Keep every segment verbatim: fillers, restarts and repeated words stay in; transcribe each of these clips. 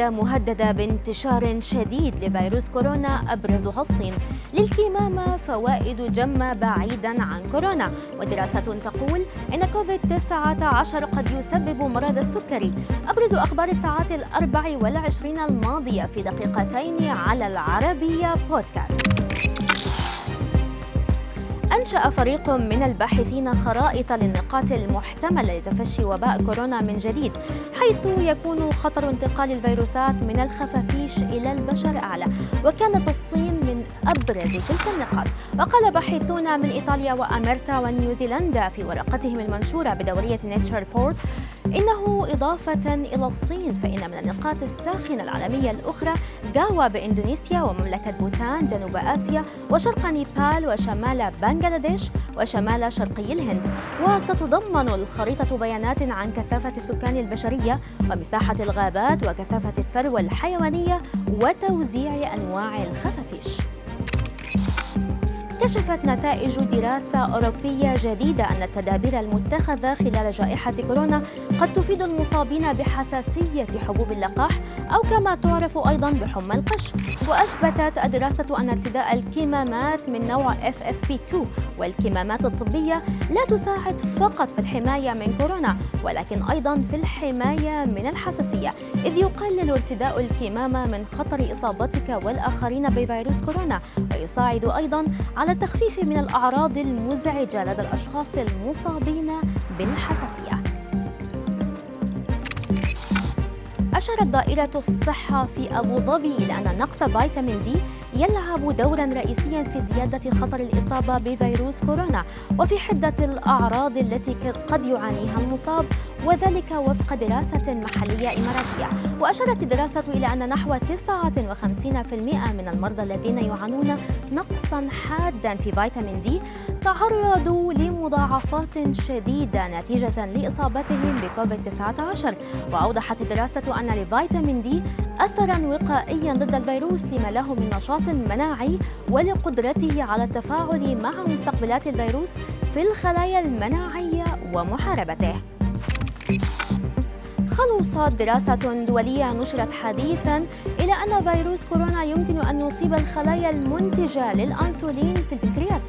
البلاد مهددة بانتشار شديد لفيروس كورونا أبرزها الصين. للكمامة فوائد جمة بعيداً عن كورونا، ودراسة تقول أن كوفيد تسعة عشر قد يسبب مرض السكري. أبرز أخبار الساعات الأربع والعشرين الماضية في دقيقتين على العربية بودكاست. أنشأ فريق من الباحثين خرائط للنقاط المحتملة لتفشي وباء كورونا من جديد، حيث يكون خطر انتقال الفيروسات من الخفافيش إلى البشر أعلى، وكانت الصين من أبرز تلك النقاط. وقال باحثون من إيطاليا وأمريكا ونيوزيلندا في ورقتهم المنشورة بدورية نيتشر فورت إنه إضافة إلى الصين فإن من النقاط الساخنة العالمية الأخرى جاوا بإندونيسيا ومملكة بوتان جنوب آسيا وشرق نيبال وشمال بنغلاديش وشمال شرقي الهند. وتتضمن الخريطة بيانات عن كثافة السكان البشرية ومساحة الغابات وكثافة الثروة الحيوانية وتوزيع أنواع الخفافيش. كشفت نتائج دراسة أوروبية جديدة أن التدابير المتخذة خلال جائحة كورونا قد تفيد المصابين بحساسية حبوب اللقاح أو كما تعرف أيضاً بحمى القش. وأثبتت الدراسة أن ارتداء الكمامات من نوع إف إف بي اثنين والكمامات الطبية لا تساعد فقط في الحماية من كورونا، ولكن أيضاً في الحماية من الحساسية، إذ يقلل ارتداء الكمامة من خطر إصابتك والآخرين بفيروس كورونا، ويساعد أيضاً على التخفيف من الأعراض المزعجة لدى الأشخاص المصابين بالحساسية. أشارت دائرة الصحة في أبوظبي إلى أن نقص فيتامين دي يلعب دوراً رئيسياً في زيادة خطر الإصابة بفيروس كورونا وفي حدة الأعراض التي قد يعانيها المصاب، وذلك وفق دراسة محلية إماراتية. وأشارت الدراسة إلى أن نحو تسعة وخمسين بالمئة من المرضى الذين يعانون نقصاً حاداً في فيتامين دي تعرضوا لمضاعفات شديدة نتيجة لإصابتهم بكوفيد تسعة عشر. وأوضحت الدراسة أن لفيتامين دي أثراً وقائياً ضد الفيروس لما له من نشاط مناعي ولقدرته على التفاعل مع مستقبلات الفيروس في الخلايا المناعية ومحاربته. خلصت دراسة دولية نشرت حديثاً إلى أن فيروس كورونا يمكن أن يصيب الخلايا المنتجة للأنسولين في البنكرياس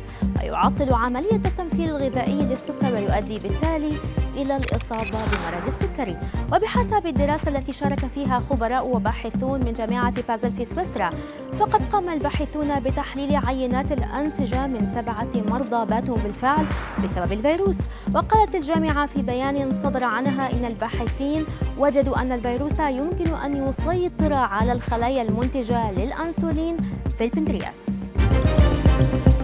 ويعطل عملية التمثيل الغذائي للسكر ويؤدي بالتالي إلى الإصابة بمرض السكري. وبحسب الدراسة التي شارك فيها خبراء وباحثون من جامعة بازل في سويسرا، فقد قام الباحثون بتحليل عينات الأنسجة من سبعة مرضى باتوا بالفعل بسبب الفيروس. وقالت الجامعة في بيان صدر عنها إن الباحثين وجدوا أن الفيروس يمكن أن يسيطر على الخلايا المنتجة للأنسولين في البنكرياس.